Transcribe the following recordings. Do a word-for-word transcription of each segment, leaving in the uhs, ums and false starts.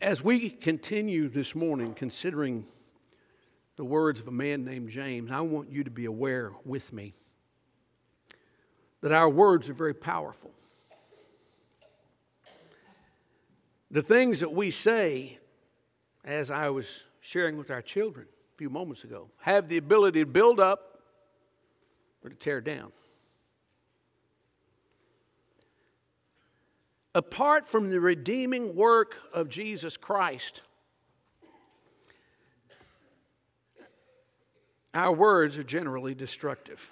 As we continue this morning considering the words of a man named James, I want you to be aware with me that our words are very powerful. The things that we say, as I was sharing with our children a few moments ago, have the ability to build up or to tear down. Apart from the redeeming work of Jesus Christ, our words are generally destructive.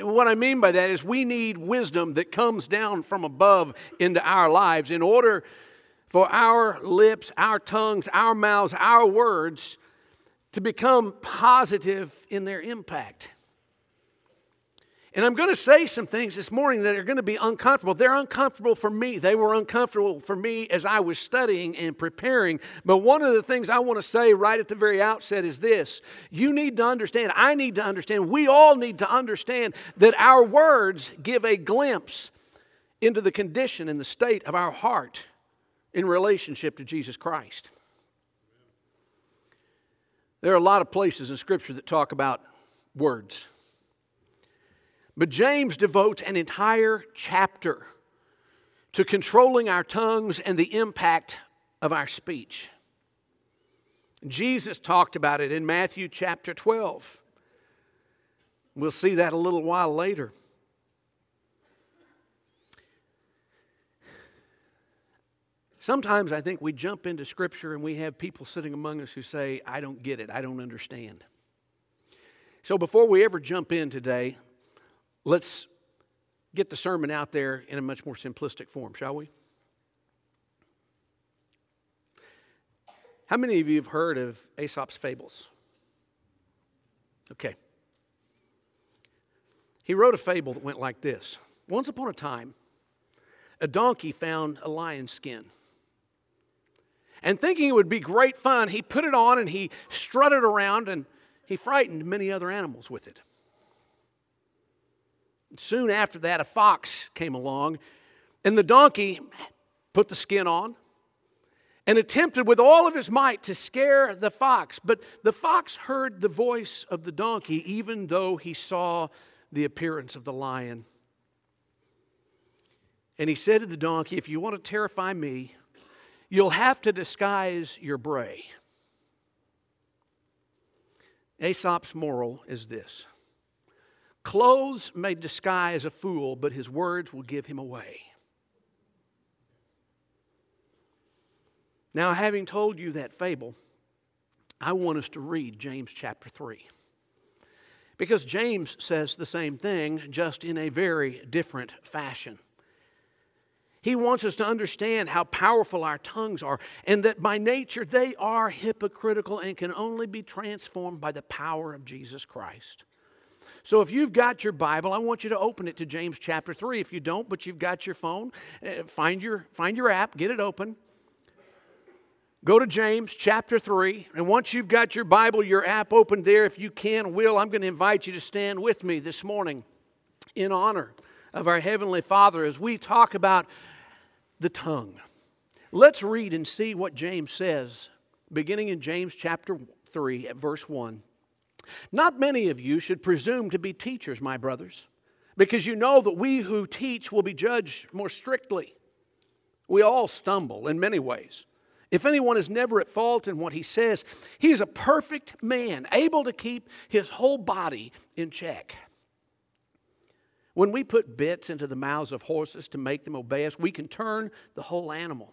What I mean by that is we need wisdom that comes down from above into our lives in order for our lips, our tongues, our mouths, our words to become positive in their impact. And I'm going to say some things this morning that are going to be uncomfortable. They're uncomfortable for me. They were uncomfortable for me as I was studying and preparing. But one of the things I want to say right at the very outset is this. You need to understand, I need to understand, we all need to understand that our words give a glimpse into the condition and the state of our heart in relationship to Jesus Christ. There are a lot of places in Scripture that talk about words. But James devotes an entire chapter to controlling our tongues and the impact of our speech. Jesus talked about it in Matthew chapter twelve. We'll see that a little while later. Sometimes I think we jump into Scripture and we have people sitting among us who say, I don't get it, I don't understand. So before we ever jump in today, let's get the sermon out there in a much more simplistic form, shall we? How many of you have heard of Aesop's fables? Okay. He wrote a fable that went like this. Once upon a time, a donkey found a lion's skin. And thinking it would be great fun, he put it on and he strutted around and he frightened many other animals with it. Soon after that, a fox came along, and the donkey put the skin on and attempted with all of his might to scare the fox. But the fox heard the voice of the donkey, even though he saw the appearance of the lion. And he said to the donkey, if you want to terrify me, you'll have to disguise your bray. Aesop's moral is this. Clothes may disguise a fool, but his words will give him away. Now, having told you that fable, I want us to read James chapter three. Because James says the same thing, just in a very different fashion. He wants us to understand how powerful our tongues are, and that by nature they are hypocritical and can only be transformed by the power of Jesus Christ. So if you've got your Bible, I want you to open it to James chapter three. If you don't, but you've got your phone, find your, find your app, get it open. Go to James chapter three, and once you've got your Bible, your app open there, if you can, will, I'm going to invite you to stand with me this morning in honor of our Heavenly Father as we talk about the tongue. Let's read and see what James says, beginning in James chapter three at verse one. Not many of you should presume to be teachers, my brothers, because you know that we who teach will be judged more strictly. We all stumble in many ways. If anyone is never at fault in what he says, he is a perfect man, able to keep his whole body in check. When we put bits into the mouths of horses to make them obey us, we can turn the whole animal.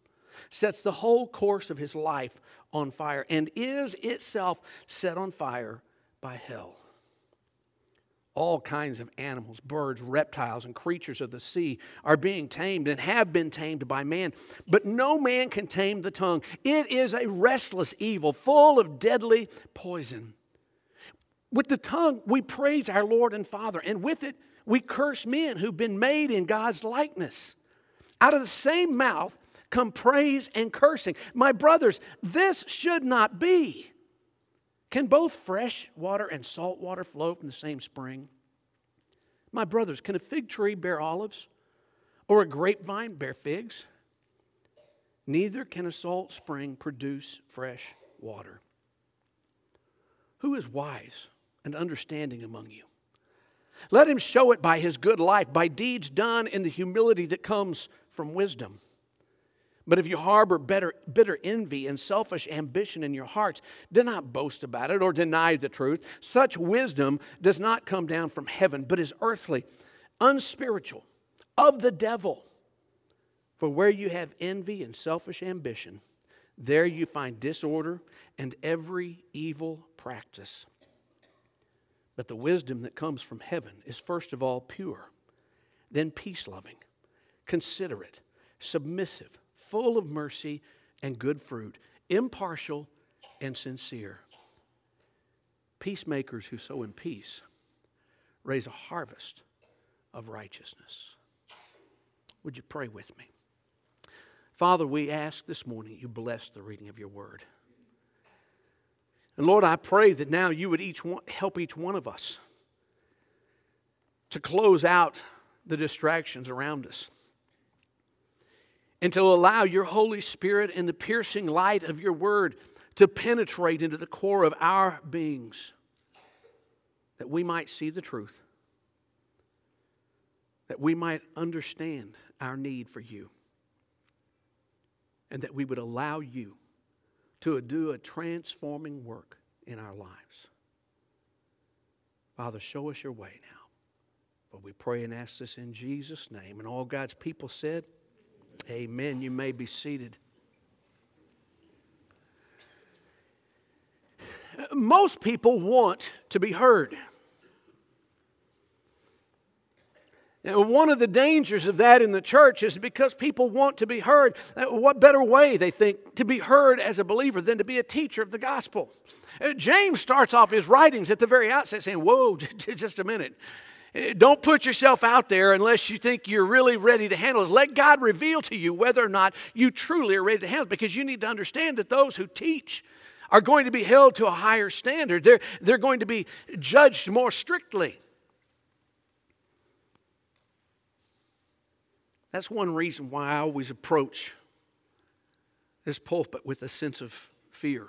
sets the whole course of his life on fire, and is itself set on fire by hell. All kinds of animals, birds, reptiles, and creatures of the sea are being tamed and have been tamed by man. But no man can tame the tongue. It is a restless evil, full of deadly poison. With the tongue, we praise our Lord and Father, and with it, we curse men who've been made in God's likeness. Out of the same mouth come praise and cursing. My brothers, this should not be. Can both fresh water and salt water flow from the same spring? My brothers, can a fig tree bear olives or a grapevine bear figs? Neither can a salt spring produce fresh water. Who is wise and understanding among you? Let him show it by his good life, by deeds done in the humility that comes from wisdom. But if you harbor bitter, bitter envy and selfish ambition in your hearts, do not boast about it or deny the truth. Such wisdom does not come down from heaven, but is earthly, unspiritual, of the devil. For where you have envy and selfish ambition, there you find disorder and every evil practice. But the wisdom that comes from heaven is first of all pure, then peace-loving, considerate, submissive, full of mercy and good fruit, impartial and sincere. Peacemakers who sow in peace raise a harvest of righteousness. Would you pray with me? Father, we ask this morning you bless the reading of your word. And Lord, I pray that now you would each one, help each one of us to close out the distractions around us, and to allow your Holy Spirit and the piercing light of your word to penetrate into the core of our beings, that we might see the truth, that we might understand our need for you, and that we would allow you to do a transforming work in our lives. Father, show us your way now. But we pray and ask this in Jesus' name. And all God's people said, amen. You may be seated. Most people want to be heard. And one of the dangers of that in the church is because people want to be heard. What better way, they think, to be heard as a believer than to be a teacher of the gospel? James starts off his writings at the very outset saying, whoa, just a minute. Don't put yourself out there unless you think you're really ready to handle it. Let God reveal to you whether or not you truly are ready to handle it, because you need to understand that those who teach are going to be held to a higher standard. They're, they're going to be judged more strictly. That's one reason why I always approach this pulpit with a sense of fear.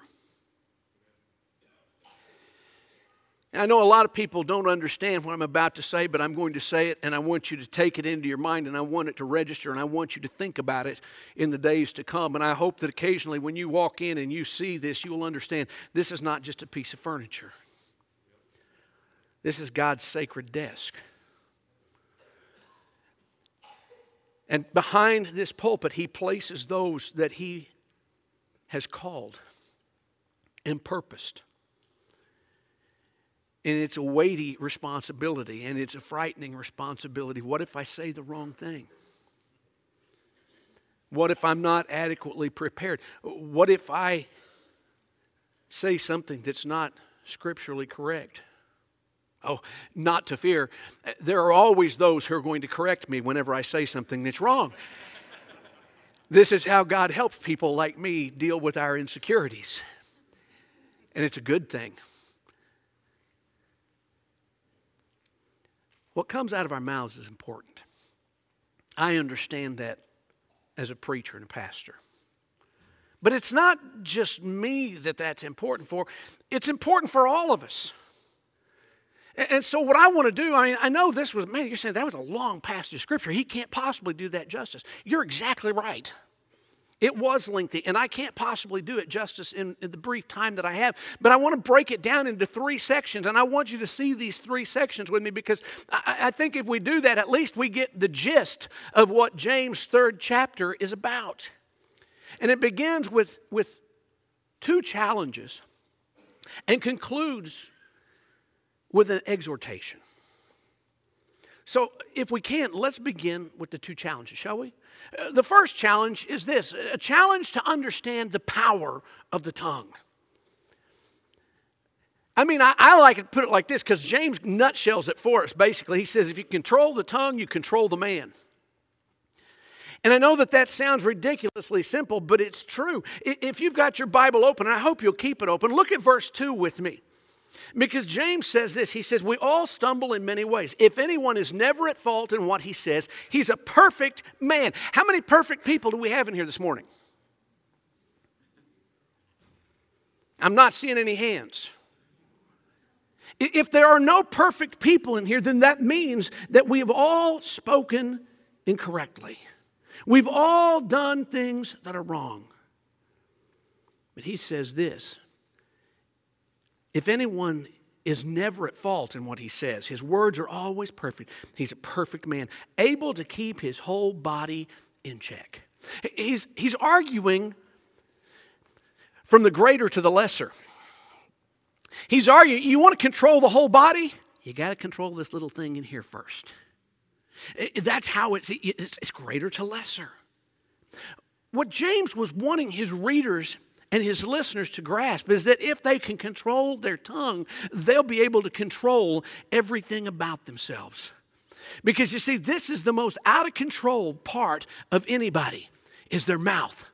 I know a lot of people don't understand what I'm about to say, but I'm going to say it, and I want you to take it into your mind, and I want it to register, and I want you to think about it in the days to come. And I hope that occasionally when you walk in and you see this, you will understand this is not just a piece of furniture. This is God's sacred desk. And behind this pulpit, he places those that he has called and purposed. And it's a weighty responsibility, and it's a frightening responsibility. What if I say the wrong thing? What if I'm not adequately prepared? What if I say something that's not scripturally correct? Oh, not to fear. There are always those who are going to correct me whenever I say something that's wrong. This is how God helps people like me deal with our insecurities. And it's a good thing. What comes out of our mouths is important. I understand that as a preacher and a pastor. But it's not just me that that's important for. It's important for all of us. And so what I want to do, I mean, I know this was, man, you're saying that was a long passage of Scripture. He can't possibly do that justice. You're exactly right. It was lengthy, and I can't possibly do it justice in, in the brief time that I have. But I want to break it down into three sections, and I want you to see these three sections with me, because I, I think if we do that, at least we get the gist of what James' third chapter is about. And it begins with, with two challenges and concludes with an exhortation. So if we can, let's begin with the two challenges, shall we? Uh, the first challenge is this, a challenge to understand the power of the tongue. I mean, I, I like to put it like this because James nutshells it for us, basically. He says, if you control the tongue, you control the man. And I know that that sounds ridiculously simple, but it's true. If you've got your Bible open, and I hope you'll keep it open, look at verse two with me. Because James says this, he says, we all stumble in many ways. If anyone is never at fault in what he says, he's a perfect man. How many perfect people do we have in here this morning? I'm not seeing any hands. If there are no perfect people in here, then that means that we have all spoken incorrectly. We've all done things that are wrong. But he says this, if anyone is never at fault in what he says, his words are always perfect. He's a perfect man, able to keep his whole body in check. He's, he's arguing from the greater to the lesser. He's arguing, you want to control the whole body? You got to control this little thing in here first. That's how it's, it's greater to lesser. What James was wanting his readers and his listeners to grasp is that if they can control their tongue, they'll be able to control everything about themselves. Because you see, this is the most out of control part of anybody, is their mouth.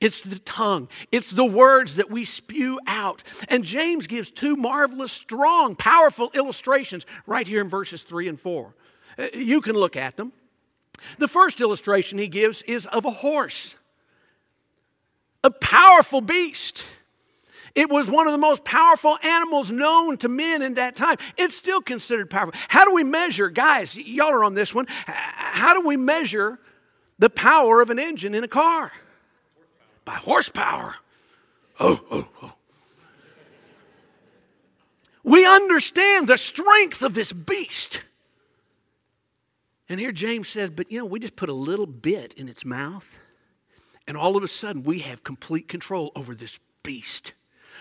It's the tongue. It's the words that we spew out. And James gives two marvelous, strong, powerful illustrations right here in verses three and four. You can look at them. The first illustration he gives is of a horse, a powerful beast. It was one of the most powerful animals known to men in that time. It's still considered powerful. How do we measure, guys, y'all are on this one, how do we measure the power of an engine in a car? Horsepower. By horsepower. Oh, oh, oh. We understand the strength of this beast. And here James says, but you know, we just put a little bit in its mouth, and all of a sudden we have complete control over this beast.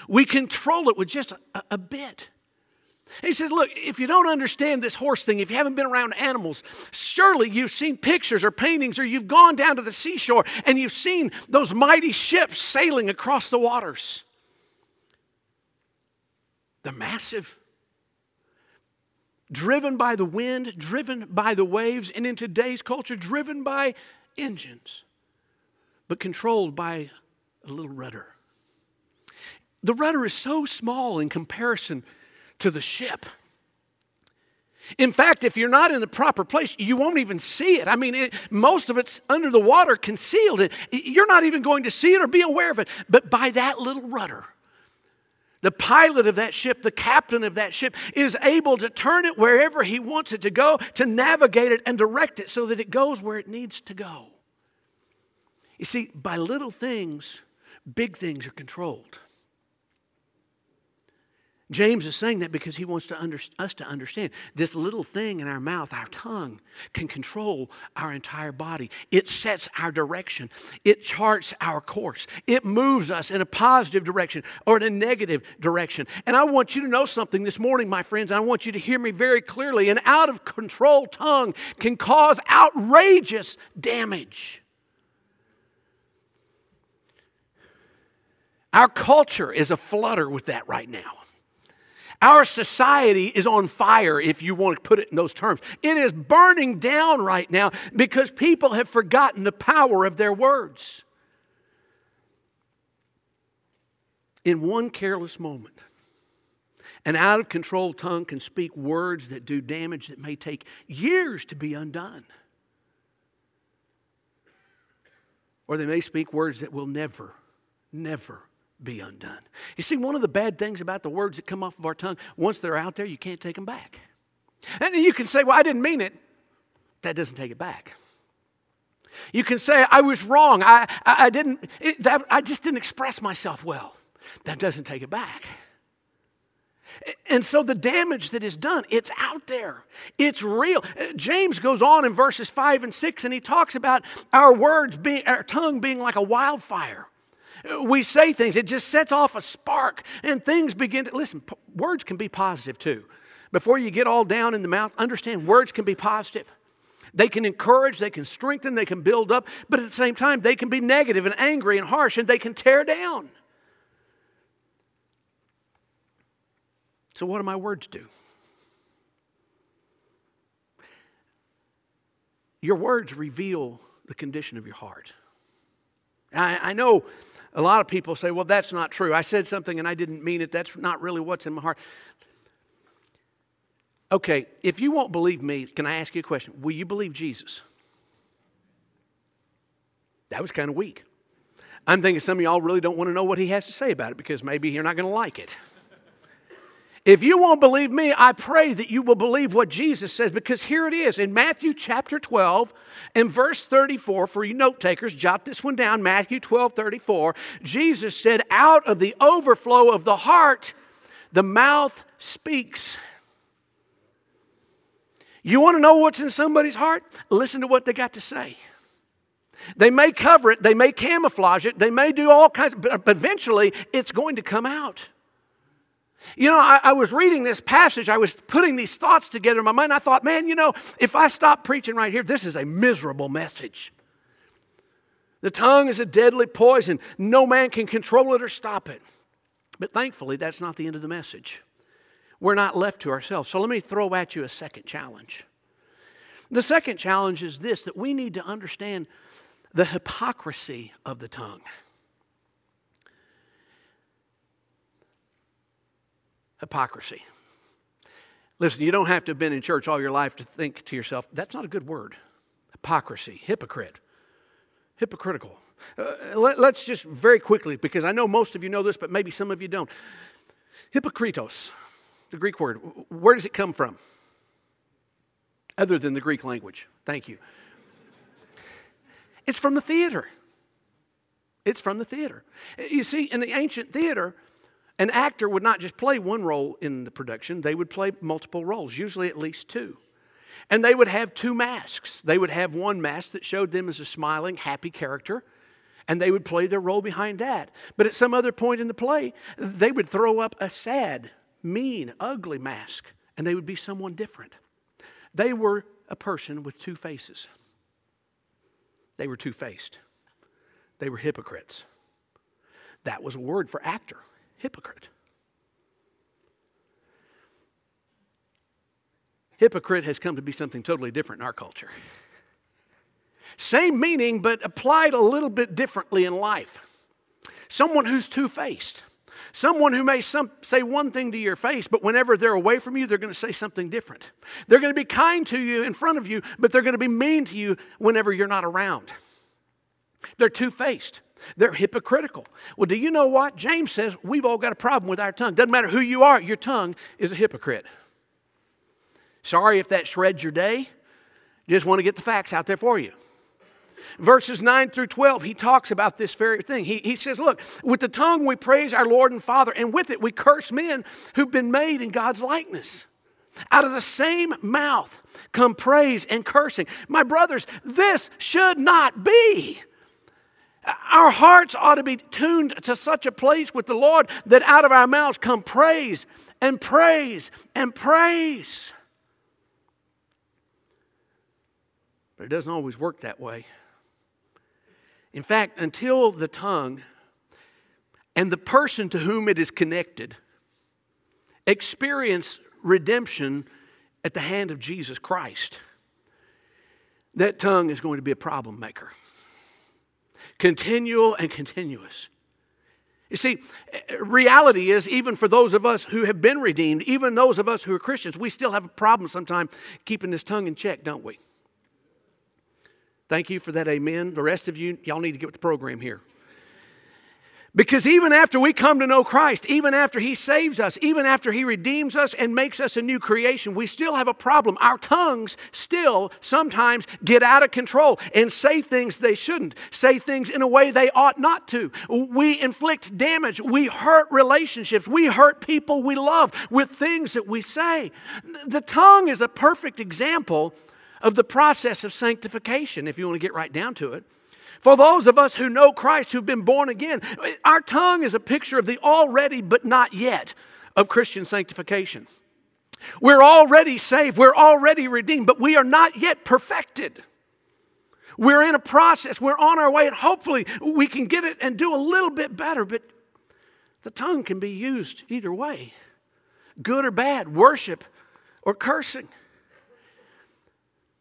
We control it with just a, a bit. And he says, look, if you don't understand this horse thing, if you haven't been around animals, surely you've seen pictures or paintings, or you've gone down to the seashore and you've seen those mighty ships sailing across the waters. They're massive. Driven by the wind, driven by the waves, and in today's culture, driven by engines, but controlled by a little rudder. The rudder is so small in comparison to the ship. In fact, if you're not in the proper place, you won't even see it. I mean, it, most of it's under the water, concealed. It, you're not even going to see it or be aware of it, but by that little rudder, the pilot of that ship, the captain of that ship, is able to turn it wherever he wants it to go, to navigate it and direct it so that it goes where it needs to go. You see, by little things, big things are controlled. James is saying that because he wants to under, us to understand this little thing in our mouth, our tongue, can control our entire body. It sets our direction. It charts our course. It moves us in a positive direction or in a negative direction. And I want you to know something this morning, my friends. I want you to hear me very clearly. An out-of-control tongue can cause outrageous damage. Our culture is aflutter with that right now. Our society is on fire, if you want to put it in those terms. It is burning down right now because people have forgotten the power of their words. In one careless moment, an out-of-control tongue can speak words that do damage that may take years to be undone. Or they may speak words that will never, never be undone. You see, one of the bad things about the words that come off of our tongue, once they're out there, you can't take them back. And you can say, well, I didn't mean it. That doesn't take it back. You can say, I was wrong. I, I, I didn't, it, that, I just didn't express myself well. That doesn't take it back. And so the damage that is done, it's out there. It's real. James goes on in verses five and six, and he talks about our words being, our tongue being like a wildfire. We say things, it just sets off a spark, and things begin to, listen, p- words can be positive too, Before you get all down in the mouth, understand words can be positive. They can encourage, they can strengthen, they can build up, but at the same time, they can be negative and angry and harsh, and they can tear down. So what do my words do? Your words reveal the condition of your heart. I, I know a lot of people say, well, that's not true. I said something and I didn't mean it. That's not really what's in my heart. Okay, if you won't believe me, can I ask you a question? Will you believe Jesus? That was kind of weak. I'm thinking some of y'all really don't want to know what he has to say about it because maybe you're not going to like it. If you won't believe me, I pray that you will believe what Jesus says, because here it is in Matthew chapter twelve and verse thirty-four. For you note takers, jot this one down, Matthew twelve, thirty-four. Jesus said, out of the overflow of the heart, the mouth speaks. You want to know what's in somebody's heart? Listen to what they got to say. They may cover it, they may camouflage it, they may do all kinds, but eventually it's going to come out. You know, I, I was reading this passage. I was putting these thoughts together in my mind. I thought, man, you know, if I stop preaching right here, this is a miserable message. The tongue is a deadly poison. No man can control it or stop it. But thankfully, that's not the end of the message. We're not left to ourselves. So let me throw at you a second challenge. The second challenge is this, that we need to understand the hypocrisy of the tongue. Hypocrisy. Listen, you don't have to have been in church all your life to think to yourself, that's not a good word. Hypocrisy, hypocrite, hypocritical. Uh, let, let's just very quickly, because I know most of you know this, but maybe some of you don't. Hypokritos, the Greek word, where does it come from? Other than the Greek language. Thank you. It's from the theater. It's from the theater. You see, in the ancient theater, an actor would not just play one role in the production. They would play multiple roles, usually at least two. And they would have two masks. They would have one mask that showed them as a smiling, happy character, and they would play their role behind that. But at some other point in the play, they would throw up a sad, mean, ugly mask, and they would be someone different. They were a person with two faces. They were two-faced. They were hypocrites. That was a word for actor. Hypocrite. Hypocrite has come to be something totally different in our culture. Same meaning, but applied a little bit differently in life. Someone who's two-faced. Someone who may some, say one thing to your face, but whenever they're away from you, they're going to say something different. They're going to be kind to you in front of you, but they're going to be mean to you whenever you're not around. They're two-faced. They're hypocritical. Well, do you know what? James says we've all got a problem with our tongue. Doesn't matter who you are, your tongue is a hypocrite. Sorry if that shreds your day. Just want to get the facts out there for you. Verses nine through twelve, he talks about this very thing. He, he says, look, with the tongue we praise our Lord and Father, and with it we curse men who've been made in God's likeness. Out of the same mouth come praise and cursing. My brothers, this should not be. Our hearts ought to be tuned to such a place with the Lord that out of our mouths come praise and praise and praise. But it doesn't always work that way. In fact, until the tongue and the person to whom it is connected experience redemption at the hand of Jesus Christ, that tongue is going to be a problem maker. Continual and continuous. You see, reality is, even for those of us who have been redeemed, even those of us who are Christians, we still have a problem sometimes keeping this tongue in check, don't we? Thank you for that amen. The rest of you, y'all need to get with the program here. Because even after we come to know Christ, even after He saves us, even after He redeems us and makes us a new creation, we still have a problem. Our tongues still sometimes get out of control and say things they shouldn't, say things in a way they ought not to. We inflict damage. We hurt relationships. We hurt people we love with things that we say. The tongue is a perfect example of the process of sanctification, if you want to get right down to it. For those of us who know Christ, who've been born again, our tongue is a picture of the already but not yet of Christian sanctification. We're already saved. We're already redeemed, but we are not yet perfected. We're in a process. We're on our way, and hopefully we can get it and do a little bit better, but the tongue can be used either way, good or bad, worship or cursing.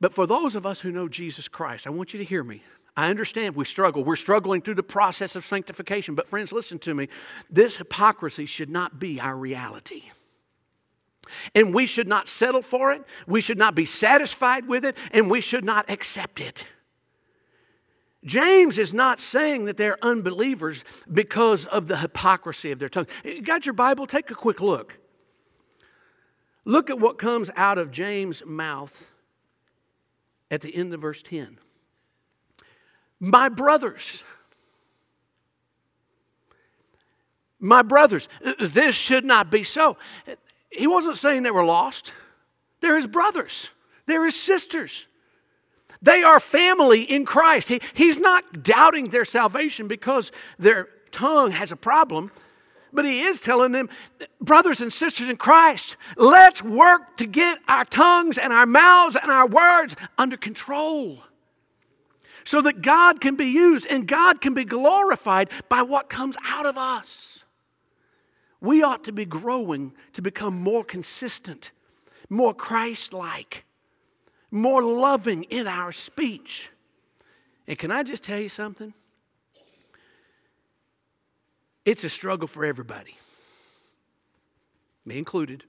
But for those of us who know Jesus Christ, I want you to hear me. I understand we struggle. We're struggling through the process of sanctification. But friends, listen to me. This hypocrisy should not be our reality. And we should not settle for it. We should not be satisfied with it. And we should not accept it. James is not saying that they're unbelievers because of the hypocrisy of their tongue. You got your Bible? Take a quick look. Look at what comes out of James' mouth at the end of verse ten. My brothers, my brothers, this should not be so. He wasn't saying they were lost. They're his brothers. They're his sisters. They are family in Christ. He, he's not doubting their salvation because their tongue has a problem, but he is telling them, brothers and sisters in Christ, let's work to get our tongues and our mouths and our words under control so that God can be used and God can be glorified by what comes out of us. We ought to be growing to become more consistent, more Christ-like, more loving in our speech. And can I just tell you something? It's a struggle for everybody, me included.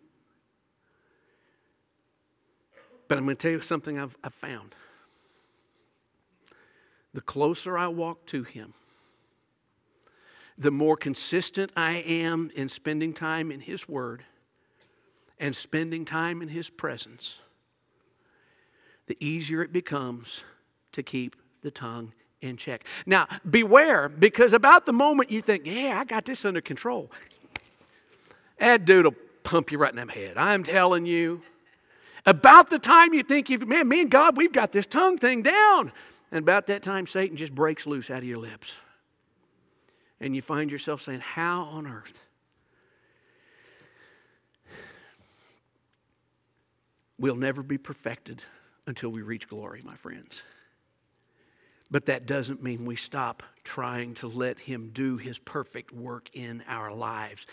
But I'm going to tell you something I've, I've found. The closer I walk to Him, the more consistent I am in spending time in His Word and spending time in His presence, the easier it becomes to keep the tongue in check. Now, beware, because about the moment you think, yeah, I got this under control, that dude will pump you right in the head. I'm telling you. About the time you think, you've, man, me and God, we've got this tongue thing down. And about that time, Satan just breaks loose out of your lips. And you find yourself saying, how on earth? We'll never be perfected until we reach glory, my friends. But that doesn't mean we stop trying to let Him do His perfect work in our lives.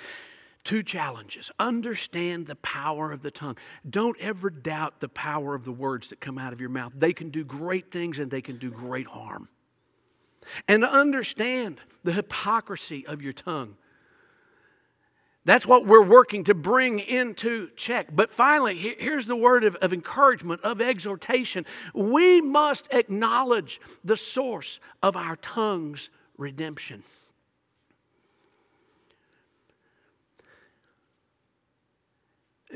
Two challenges. Understand the power of the tongue. Don't ever doubt the power of the words that come out of your mouth. They can do great things and they can do great harm. And understand the hypocrisy of your tongue. That's what we're working to bring into check. But finally, here's the word of, of encouragement, of exhortation. We must acknowledge the source of our tongue's redemption.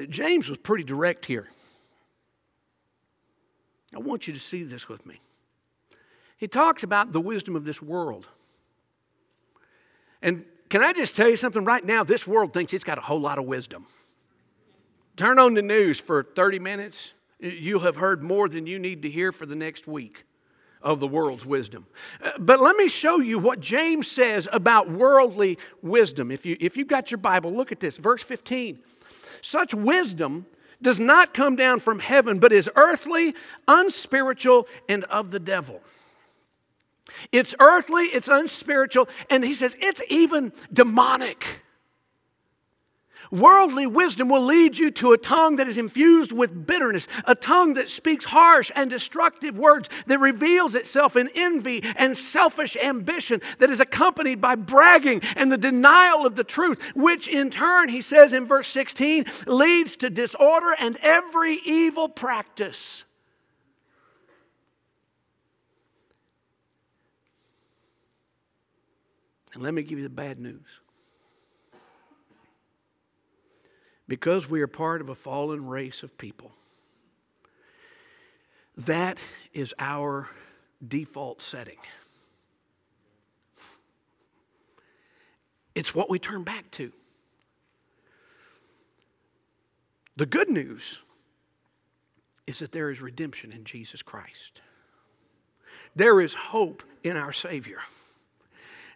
James was pretty direct here. I want you to see this with me. He talks about the wisdom of this world. And can I just tell you something right now? This world thinks it's got a whole lot of wisdom. Turn on the news for thirty minutes. You'll have heard more than you need to hear for the next week of the world's wisdom. But let me show you what James says about worldly wisdom. If you, if you've got your Bible, look at this. Verse fifteen. Such wisdom does not come down from heaven, but is earthly, unspiritual, and of the devil. It's earthly, it's unspiritual, and he says it's even demonic. Worldly wisdom will lead you to a tongue that is infused with bitterness, a tongue that speaks harsh and destructive words, that reveals itself in envy and selfish ambition, that is accompanied by bragging and the denial of the truth, which in turn, he says in verse sixteen, leads to disorder and every evil practice. And let me give you the bad news. Because we are part of a fallen race of people, that is our default setting. It's what we turn back to. The good news is that there is redemption in Jesus Christ. There is hope in our Savior.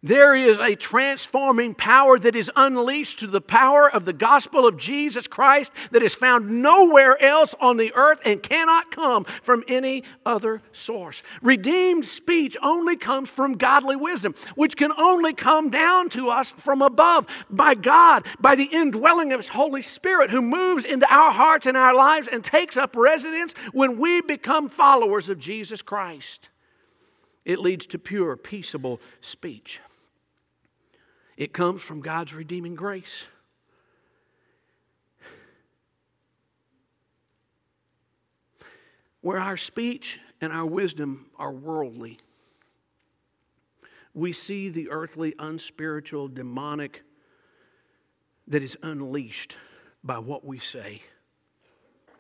There is a transforming power that is unleashed to the power of the gospel of Jesus Christ that is found nowhere else on the earth and cannot come from any other source. Redeemed speech only comes from godly wisdom, which can only come down to us from above by God, by the indwelling of His Holy Spirit, who moves into our hearts and our lives and takes up residence when we become followers of Jesus Christ. It leads to pure, peaceable speech. It comes from God's redeeming grace. Where our speech and our wisdom are worldly, we see the earthly, unspiritual, demonic that is unleashed by what we say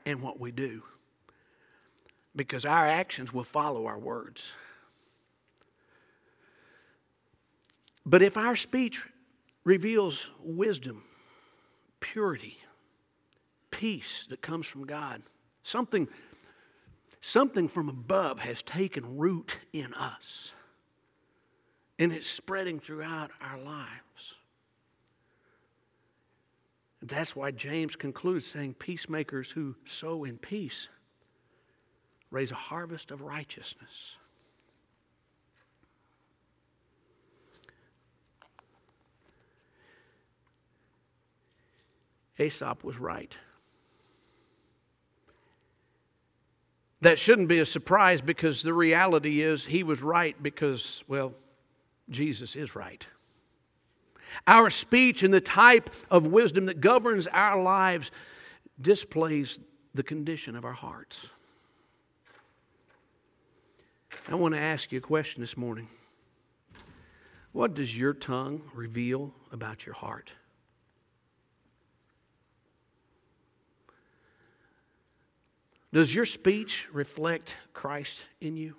and what we do, because our actions will follow our words. But if our speech reveals wisdom, purity, peace that comes from God, something, something from above has taken root in us, and it's spreading throughout our lives. That's why James concludes saying, peacemakers who sow in peace raise a harvest of righteousness. Aesop was right. That shouldn't be a surprise, because the reality is he was right because, well, Jesus is right. Our speech and the type of wisdom that governs our lives displays the condition of our hearts. I want to ask you a question this morning. What does your tongue reveal about your heart? Does your speech reflect Christ in you?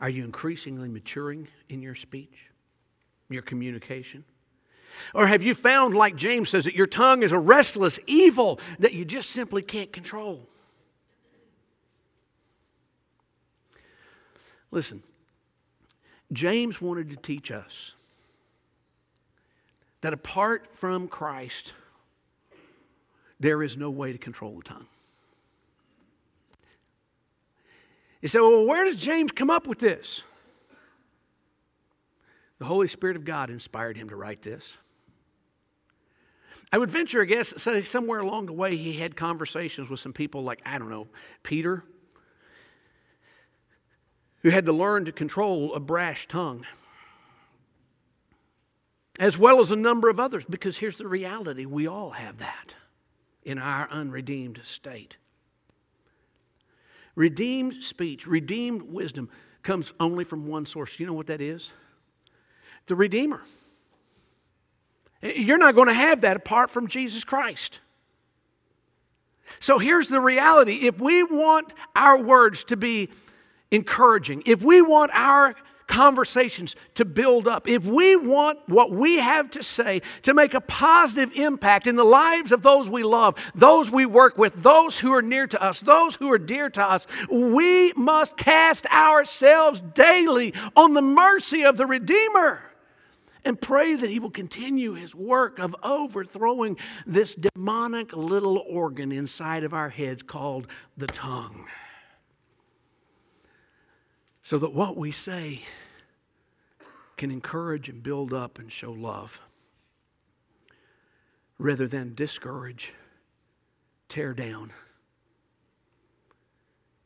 Are you increasingly maturing in your speech, your communication? Or have you found, like James says, that your tongue is a restless evil that you just simply can't control? Listen, James wanted to teach us that apart from Christ, there is no way to control the tongue. You say, well, where does James come up with this? The Holy Spirit of God inspired him to write this. I would venture a guess, say somewhere along the way he had conversations with some people like, I don't know, Peter, who had to learn to control a brash tongue, as well as a number of others, because here's the reality. We all have that in our unredeemed state. Redeemed speech, redeemed wisdom comes only from one source. You know what that is? The Redeemer. You're not going to have that apart from Jesus Christ. So here's the reality. If we want our words to be encouraging, if we want our conversations to build up, if we want what we have to say to make a positive impact in the lives of those we love, those we work with, those who are near to us, those who are dear to us, we must cast ourselves daily on the mercy of the Redeemer and pray that He will continue His work of overthrowing this demonic little organ inside of our heads called the tongue, so that what we say can encourage and build up and show love, rather than discourage, tear down,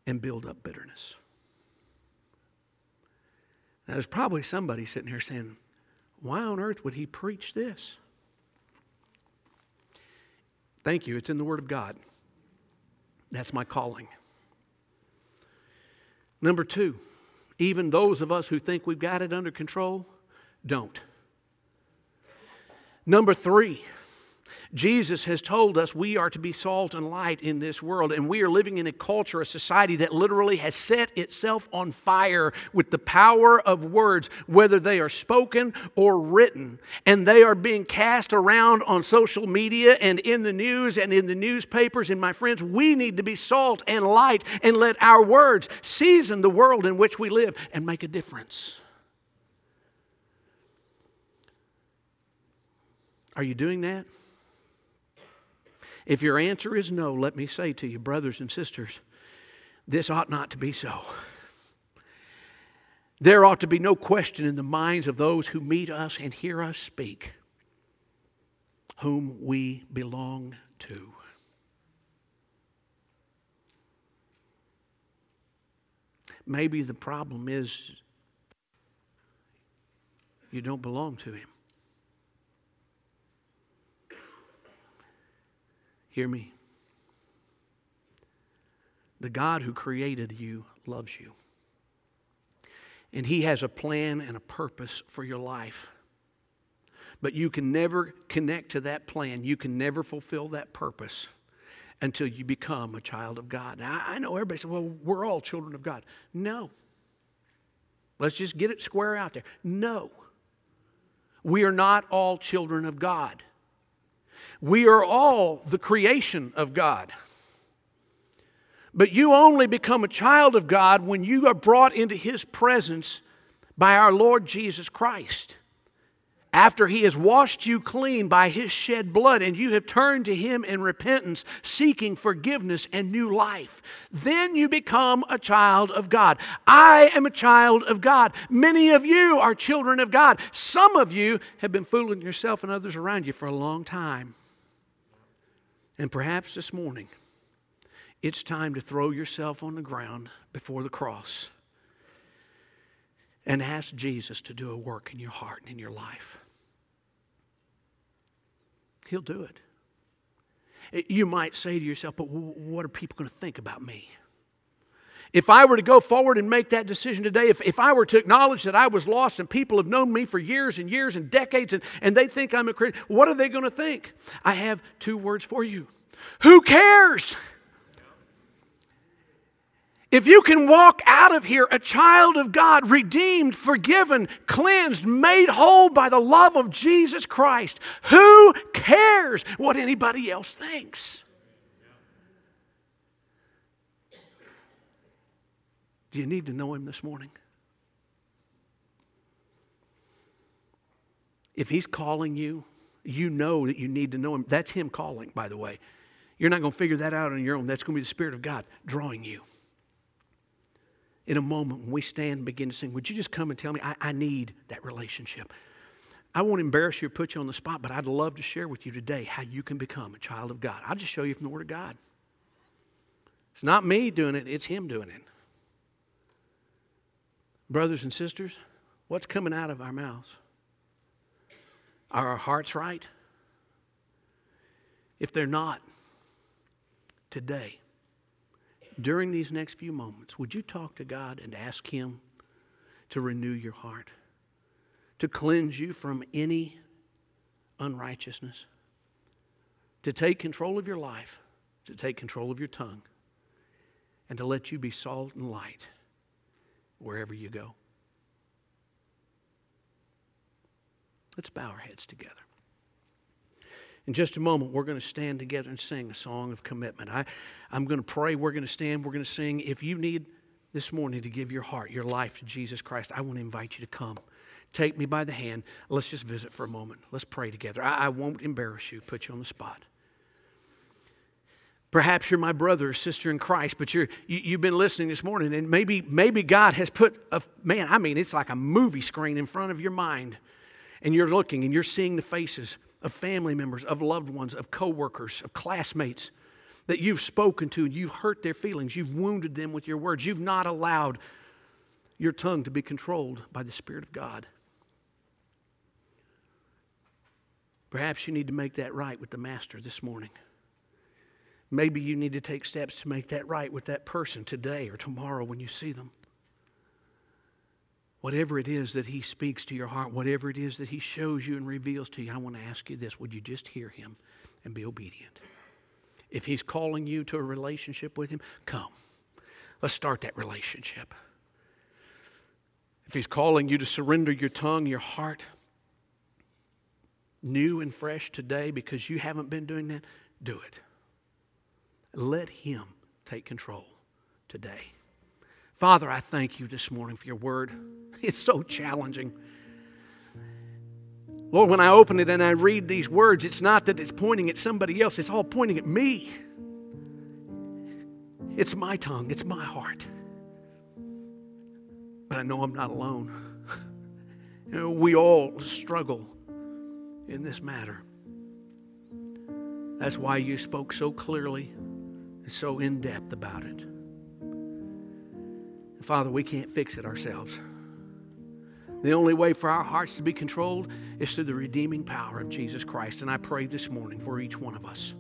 and build up bitterness. Now, there's probably somebody sitting here saying, why on earth would he preach this? Thank you. It's in the Word of God. That's my calling. Number two, even those of us who think we've got it under control don't. Number three, Jesus has told us we are to be salt and light in this world, and we are living in a culture, a society that literally has set itself on fire with the power of words, whether they are spoken or written, and they are being cast around on social media and in the news and in the newspapers. And my friends, we need to be salt and light and let our words season the world in which we live and make a difference. Are you doing that? If your answer is no, let me say to you, brothers and sisters, this ought not to be so. There ought to be no question in the minds of those who meet us and hear us speak, whom we belong to. Maybe the problem is you don't belong to Him. Hear me. The God who created you loves you. And He has a plan and a purpose for your life. But you can never connect to that plan. You can never fulfill that purpose until you become a child of God. Now, I know everybody says, well, we're all children of God. No. Let's just get it square out there. No. We are not all children of God. We are all the creation of God. But you only become a child of God when you are brought into His presence by our Lord Jesus Christ. After He has washed you clean by His shed blood and you have turned to Him in repentance, seeking forgiveness and new life, then you become a child of God. I am a child of God. Many of you are children of God. Some of you have been fooling yourself and others around you for a long time. And perhaps this morning, it's time to throw yourself on the ground before the cross and ask Jesus to do a work in your heart and in your life. He'll do it. You might say to yourself, but what are people going to think about me? If I were to go forward and make that decision today, if, if I were to acknowledge that I was lost and people have known me for years and years and decades and, and they think I'm a Christian, what are they going to think? I have two words for you. Who cares? If you can walk out of here a child of God, redeemed, forgiven, cleansed, made whole by the love of Jesus Christ, who cares what anybody else thinks? Do you need to know Him this morning? If He's calling you, you know that you need to know Him. That's Him calling, by the way. You're not going to figure that out on your own. That's going to be the Spirit of God drawing you. In a moment, when we stand and begin to sing, would you just come and tell me, I, I need that relationship. I won't embarrass you or put you on the spot, but I'd love to share with you today how you can become a child of God. I'll just show you from the Word of God. It's not me doing it, it's Him doing it. Brothers and sisters, what's coming out of our mouths? Are our hearts right? If they're not, today, during these next few moments, would you talk to God and ask Him to renew your heart, to cleanse you from any unrighteousness, to take control of your life, to take control of your tongue, and to let you be salt and light wherever you go? Let's bow our heads together. In just a moment, we're going to stand together and sing a song of commitment. I, I'm going to pray. We're going to stand. We're going to sing. If you need this morning to give your heart, your life to Jesus Christ, I want to invite you to come. Take me by the hand. Let's just visit for a moment. Let's pray together. I, I won't embarrass you, put you on the spot. Perhaps you're my brother or sister in Christ, but you're, you, you've been listening this morning, and maybe, maybe God has put a, man, I mean, it's like a movie screen in front of your mind, and you're looking, and you're seeing the faces of family members, of loved ones, of coworkers, of classmates that you've spoken to and you've hurt their feelings, you've wounded them with your words, you've not allowed your tongue to be controlled by the Spirit of God. Perhaps you need to make that right with the Master this morning. Maybe you need to take steps to make that right with that person today or tomorrow when you see them. Whatever it is that He speaks to your heart, whatever it is that He shows you and reveals to you, I want to ask you this. Would you just hear Him and be obedient. If he's calling you to a relationship with him, come. Let's start that relationship. If he's calling you to surrender your tongue, your heart, new and fresh today because you haven't been doing that, do it. Let him take control today. Father, I thank you this morning for your word. It's so challenging. Lord, when I open it and I read these words, it's not that it's pointing at somebody else. It's all pointing at me. It's my tongue. It's my heart. But I know I'm not alone. You know, we all struggle in this matter. That's why you spoke so clearly and so in depth about it. And Father, we can't fix it ourselves. The only way for our hearts to be controlled is through the redeeming power of Jesus Christ. And I pray this morning for each one of us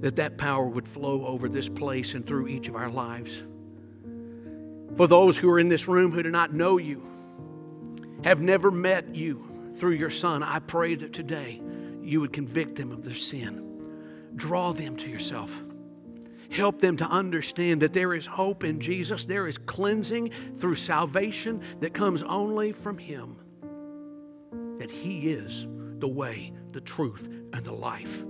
that that power would flow over this place and through each of our lives. For those who are in this room who do not know you, have never met you through your Son, I pray that today you would convict them of their sin. Draw them to yourself. Help them to understand that there is hope in Jesus. There is cleansing through salvation that comes only from him. That he is the way, the truth, and the life.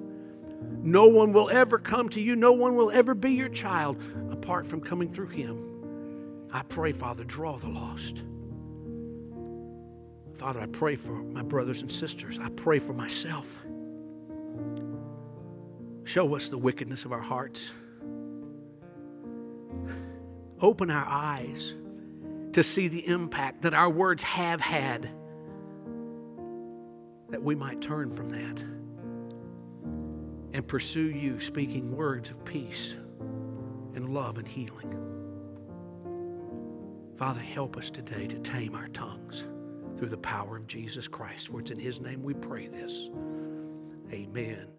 No one will ever come to you. No one will ever be your child apart from coming through him. I pray, Father, draw the lost. Father, I pray for my brothers and sisters. I pray for myself. Show us the wickedness of our hearts. Open our eyes to see the impact that our words have had, that we might turn from that and pursue you, speaking words of peace and love and healing. Father, help us today to tame our tongues through the power of Jesus Christ. For it's in his name we pray this. Amen.